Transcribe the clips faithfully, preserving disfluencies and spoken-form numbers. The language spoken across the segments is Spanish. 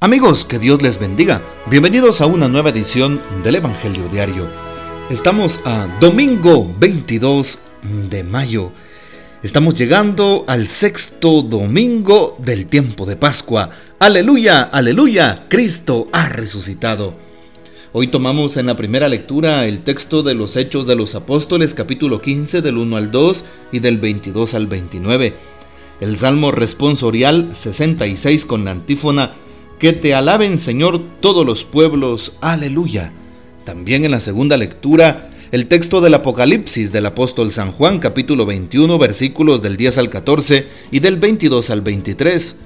Amigos, que Dios les bendiga. Bienvenidos a una nueva edición del Evangelio Diario. Estamos a domingo veintidós de mayo. Estamos llegando al sexto domingo del tiempo de Pascua. ¡Aleluya, aleluya! Cristo ha resucitado. Hoy tomamos en la primera lectura el texto de los Hechos de los Apóstoles, capítulo quince, del uno al dos y del veintidós al veintinueve. El Salmo responsorial sesenta y seis con la antífona: que te alaben, Señor, todos los pueblos. Aleluya. También en la segunda lectura, el texto del Apocalipsis del apóstol San Juan, capítulo veintiuno, versículos del diez al catorce y del veintidós al veintitrés.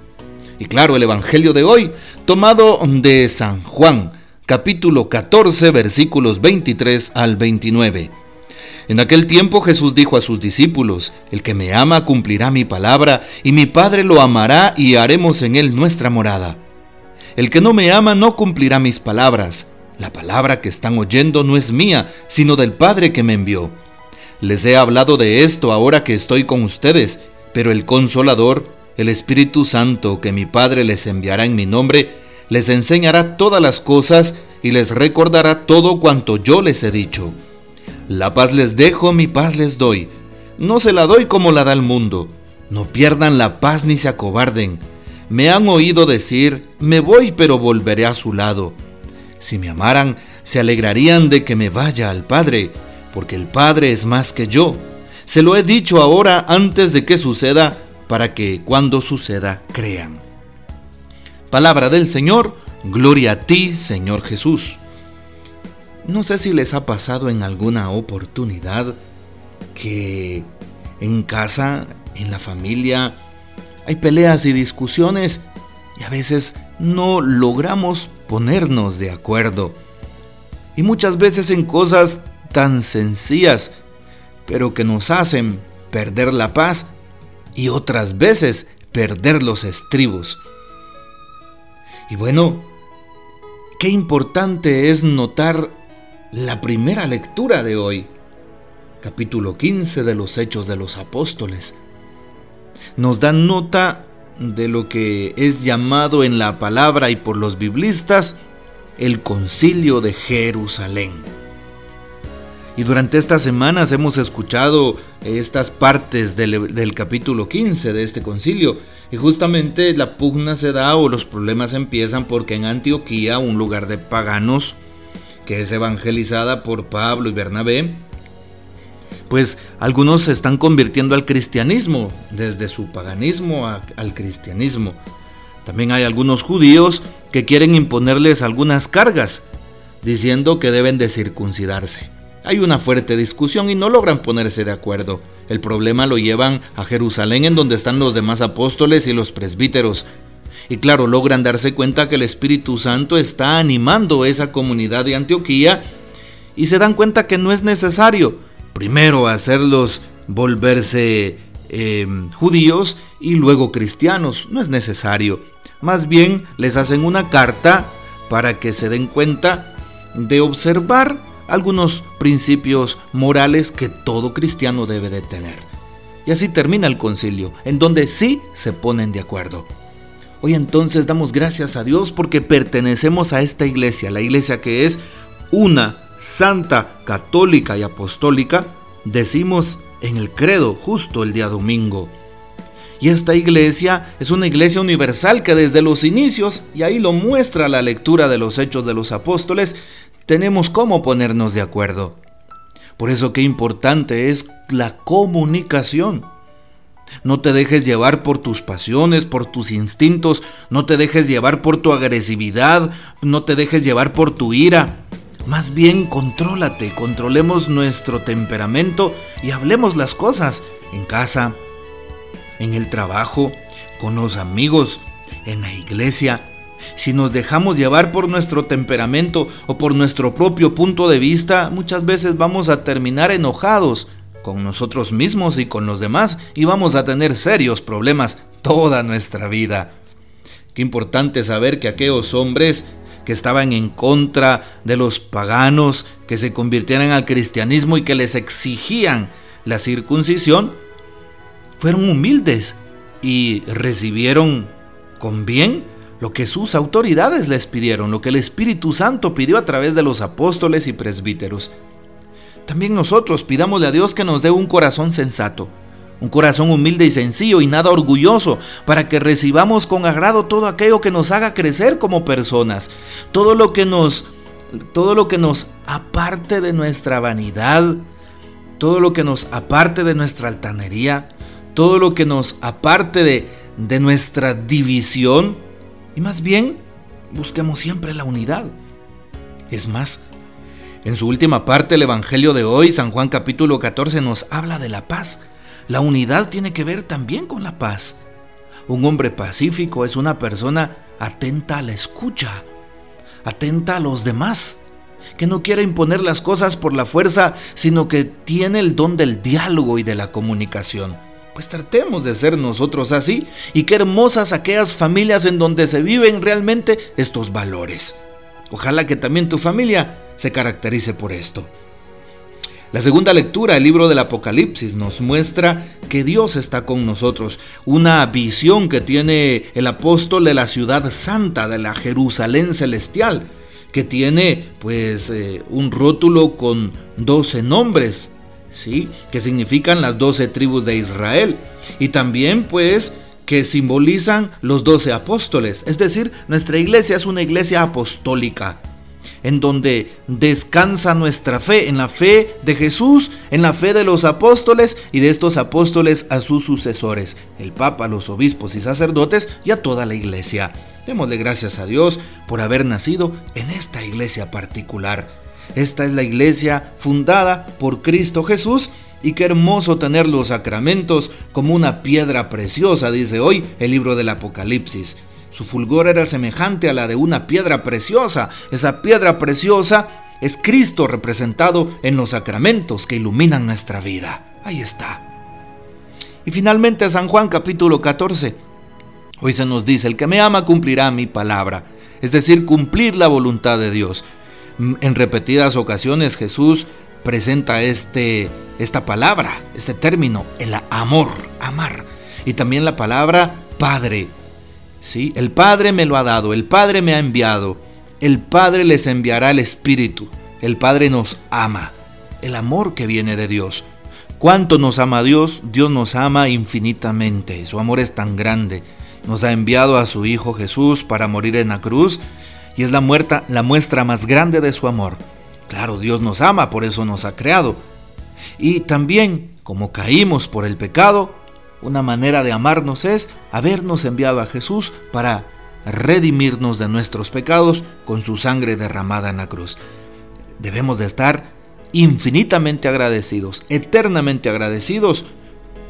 Y claro, el Evangelio de hoy, tomado de San Juan, capítulo catorce, versículos veintitrés al veintinueve. En aquel tiempo Jesús dijo a sus discípulos: el que me ama cumplirá mi palabra, y mi Padre lo amará, y haremos en él nuestra morada. El que no me ama no cumplirá mis palabras. La palabra que están oyendo no es mía, sino del Padre que me envió. Les he hablado de esto ahora que estoy con ustedes, pero el Consolador, el Espíritu Santo, que mi Padre les enviará en mi nombre, les enseñará todas las cosas y les recordará todo cuanto yo les he dicho. La paz les dejo, mi paz les doy. No se la doy como la da el mundo. No pierdan la paz ni se acobarden. Me han oído decir: me voy, pero volveré a su lado. Si me amaran, se alegrarían de que me vaya al Padre, porque el Padre es más que yo. Se lo he dicho ahora, antes de que suceda, para que cuando suceda crean. Palabra del Señor. Gloria a ti, Señor Jesús. No sé si les ha pasado en alguna oportunidad que en casa, en la familia, hay peleas y discusiones, y a veces no logramos ponernos de acuerdo. Y muchas veces en cosas tan sencillas, pero que nos hacen perder la paz y otras veces perder los estribos. Y bueno, qué importante es notar la primera lectura de hoy, capítulo quince de los Hechos de los Apóstoles. Nos dan nota de lo que es llamado en la palabra y por los biblistas el Concilio de Jerusalén. Y durante estas semanas hemos escuchado estas partes del, del capítulo quince de este concilio, y justamente la pugna se da, o los problemas empiezan, porque en Antioquía, un lugar de paganos que es evangelizada por Pablo y Bernabé, pues algunos se están convirtiendo al cristianismo, desde su paganismo a, al cristianismo. También hay algunos judíos que quieren imponerles algunas cargas, diciendo que deben de circuncidarse. Hay una fuerte discusión y no logran ponerse de acuerdo. El problema lo llevan a Jerusalén, en donde están los demás apóstoles y los presbíteros. Y claro, logran darse cuenta que el Espíritu Santo está animando esa comunidad de Antioquía, y se dan cuenta que no es necesario primero hacerlos volverse eh, judíos y luego cristianos. No es necesario. Más bien les hacen una carta para que se den cuenta de observar algunos principios morales que todo cristiano debe de tener. Y así termina el concilio, en donde sí se ponen de acuerdo. Hoy entonces damos gracias a Dios porque pertenecemos a esta iglesia, la iglesia que es una santa, católica y apostólica, decimos en el credo justo el día domingo. Y esta iglesia es una iglesia universal que desde los inicios, y ahí lo muestra la lectura de los Hechos de los Apóstoles, tenemos cómo ponernos de acuerdo. Por eso qué importante es la comunicación. No te dejes llevar por tus pasiones, por tus instintos, no te dejes llevar por tu agresividad, no te dejes llevar por tu ira. Más bien, contrólate, controlemos nuestro temperamento y hablemos las cosas en casa, en el trabajo, con los amigos, en la iglesia. Si nos dejamos llevar por nuestro temperamento o por nuestro propio punto de vista, muchas veces vamos a terminar enojados con nosotros mismos y con los demás, y vamos a tener serios problemas toda nuestra vida. Qué importante saber que aquellos hombres que estaban en contra de los paganos que se convirtieran al cristianismo y que les exigían la circuncisión, fueron humildes y recibieron con bien lo que sus autoridades les pidieron, lo que el Espíritu Santo pidió a través de los apóstoles y presbíteros. También nosotros pidámosle a Dios que nos dé un corazón sensato, un corazón humilde y sencillo y nada orgulloso, para que recibamos con agrado todo aquello que nos haga crecer como personas, todo lo que nos, todo lo que nos aparte de nuestra vanidad, todo lo que nos aparte de nuestra altanería, todo lo que nos aparte de, de nuestra división, y más bien busquemos siempre la unidad. Es más, en su última parte del Evangelio de hoy, San Juan capítulo catorce nos habla de la paz. La unidad tiene que ver también con la paz. Un hombre pacífico es una persona atenta a la escucha, atenta a los demás, que no quiere imponer las cosas por la fuerza, sino que tiene el don del diálogo y de la comunicación. Pues tratemos de ser nosotros así, y qué hermosas aquellas familias en donde se viven realmente estos valores. Ojalá que también tu familia se caracterice por esto. La segunda lectura, el libro del Apocalipsis, nos muestra que Dios está con nosotros. Una visión que tiene el apóstol de la ciudad santa, de la Jerusalén celestial, que tiene pues eh, un rótulo con doce nombres, ¿sí? Que significan las doce tribus de Israel, y también pues que simbolizan los doce apóstoles. Es decir, nuestra iglesia es una iglesia apostólica, en donde descansa nuestra fe, en la fe de Jesús, en la fe de los apóstoles y de estos apóstoles a sus sucesores, el Papa, los obispos y sacerdotes y a toda la iglesia. Démosle gracias a Dios por haber nacido en esta iglesia particular. Esta es la iglesia fundada por Cristo Jesús, y qué hermoso tener los sacramentos como una piedra preciosa, dice hoy el libro del Apocalipsis. Su fulgor era semejante a la de una piedra preciosa. Esa piedra preciosa es Cristo representado en los sacramentos que iluminan nuestra vida. Ahí está. Y finalmente San Juan capítulo catorce. Hoy se nos dice: el que me ama cumplirá mi palabra. Es decir, cumplir la voluntad de Dios. En repetidas ocasiones Jesús presenta este, esta palabra, este término, el amor, amar. Y también la palabra Padre. Sí, el Padre me lo ha dado, el Padre me ha enviado, el Padre les enviará el Espíritu, el Padre nos ama, el amor que viene de Dios. ¿Cuánto nos ama Dios? Dios nos ama infinitamente, su amor es tan grande. Nos ha enviado a su Hijo Jesús para morir en la cruz, y es la, muerta, la muestra más grande de su amor. Claro, Dios nos ama, por eso nos ha creado. Y también, como caímos por el pecado, una manera de amarnos es habernos enviado a Jesús para redimirnos de nuestros pecados con su sangre derramada en la cruz. Debemos de estar infinitamente agradecidos, eternamente agradecidos,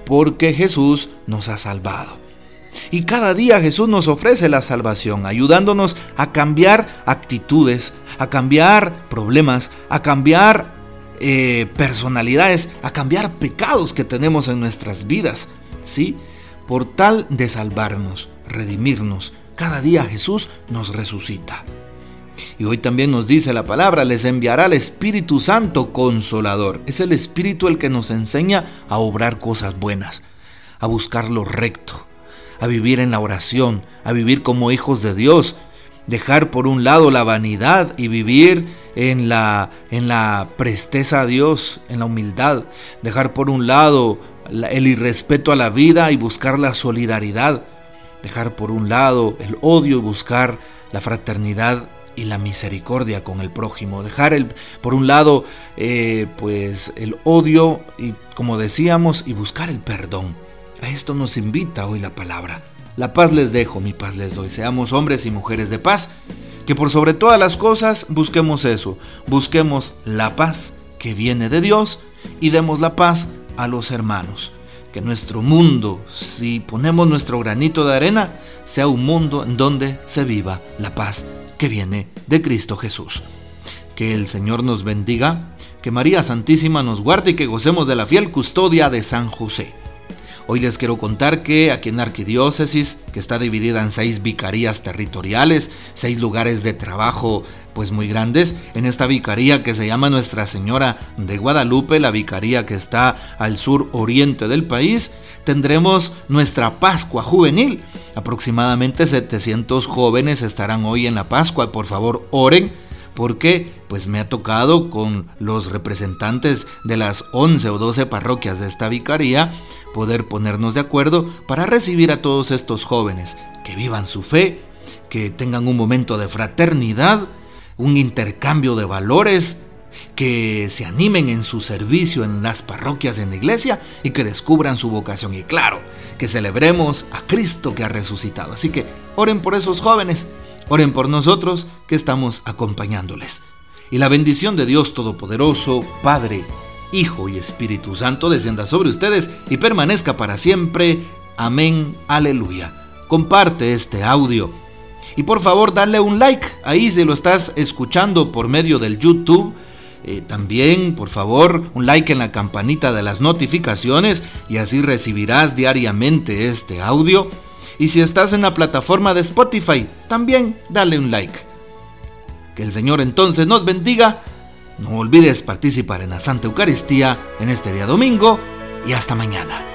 porque Jesús nos ha salvado. Y cada día Jesús nos ofrece la salvación, ayudándonos a cambiar actitudes, a cambiar problemas, a cambiar eh, personalidades, a cambiar pecados que tenemos en nuestras vidas. Sí, por tal de salvarnos, redimirnos, cada día Jesús nos resucita. Y hoy también nos dice la palabra: les enviará el Espíritu Santo Consolador. Es el Espíritu el que nos enseña a obrar cosas buenas, a buscar lo recto, a vivir en la oración, a vivir como hijos de Dios, dejar por un lado la vanidad y vivir en la, en la presteza a Dios, en la humildad, dejar por un lado el irrespeto a la vida y buscar la solidaridad, dejar por un lado el odio y buscar la fraternidad y la misericordia con el prójimo, dejar el, por un lado eh, pues el odio y, como decíamos, y buscar el perdón. A esto nos invita hoy la palabra. La paz les dejo, mi paz les doy. Seamos hombres y mujeres de paz, que por sobre todas las cosas busquemos eso, busquemos la paz que viene de Dios y demos la paz a los hermanos. Que nuestro mundo, si ponemos nuestro granito de arena, sea un mundo en donde se viva la paz que viene de Cristo Jesús. Que el Señor nos bendiga, que María Santísima nos guarde y que gocemos de la fiel custodia de San José. Hoy les quiero contar que aquí en la arquidiócesis, que está dividida en seis vicarías territoriales, seis lugares de trabajo pues muy grandes, en esta vicaría que se llama Nuestra Señora de Guadalupe, la vicaría que está al sur oriente del país, tendremos nuestra Pascua Juvenil, Aproximadamente setecientos jóvenes estarán hoy en la Pascua. Por favor, oren, porque pues me ha tocado con los representantes de las once o doce parroquias de esta vicaría poder ponernos de acuerdo para recibir a todos estos jóvenes, que vivan su fe, que tengan un momento de fraternidad, un intercambio de valores, que se animen en su servicio en las parroquias, en la iglesia, y que descubran su vocación. Y claro, que celebremos a Cristo que ha resucitado. Así que oren por esos jóvenes, oren por nosotros que estamos acompañándoles. Y la bendición de Dios Todopoderoso, Padre, Hijo y Espíritu Santo, descienda sobre ustedes y permanezca para siempre. Amén, aleluya. Comparte este audio. Y por favor, dale un like ahí si lo estás escuchando por medio del YouTube. Eh, también, por favor, un like en la campanita de las notificaciones y así recibirás diariamente este audio. Y si estás en la plataforma de Spotify, también dale un like. Que el Señor entonces nos bendiga. No olvides participar en la Santa Eucaristía en este día domingo y hasta mañana.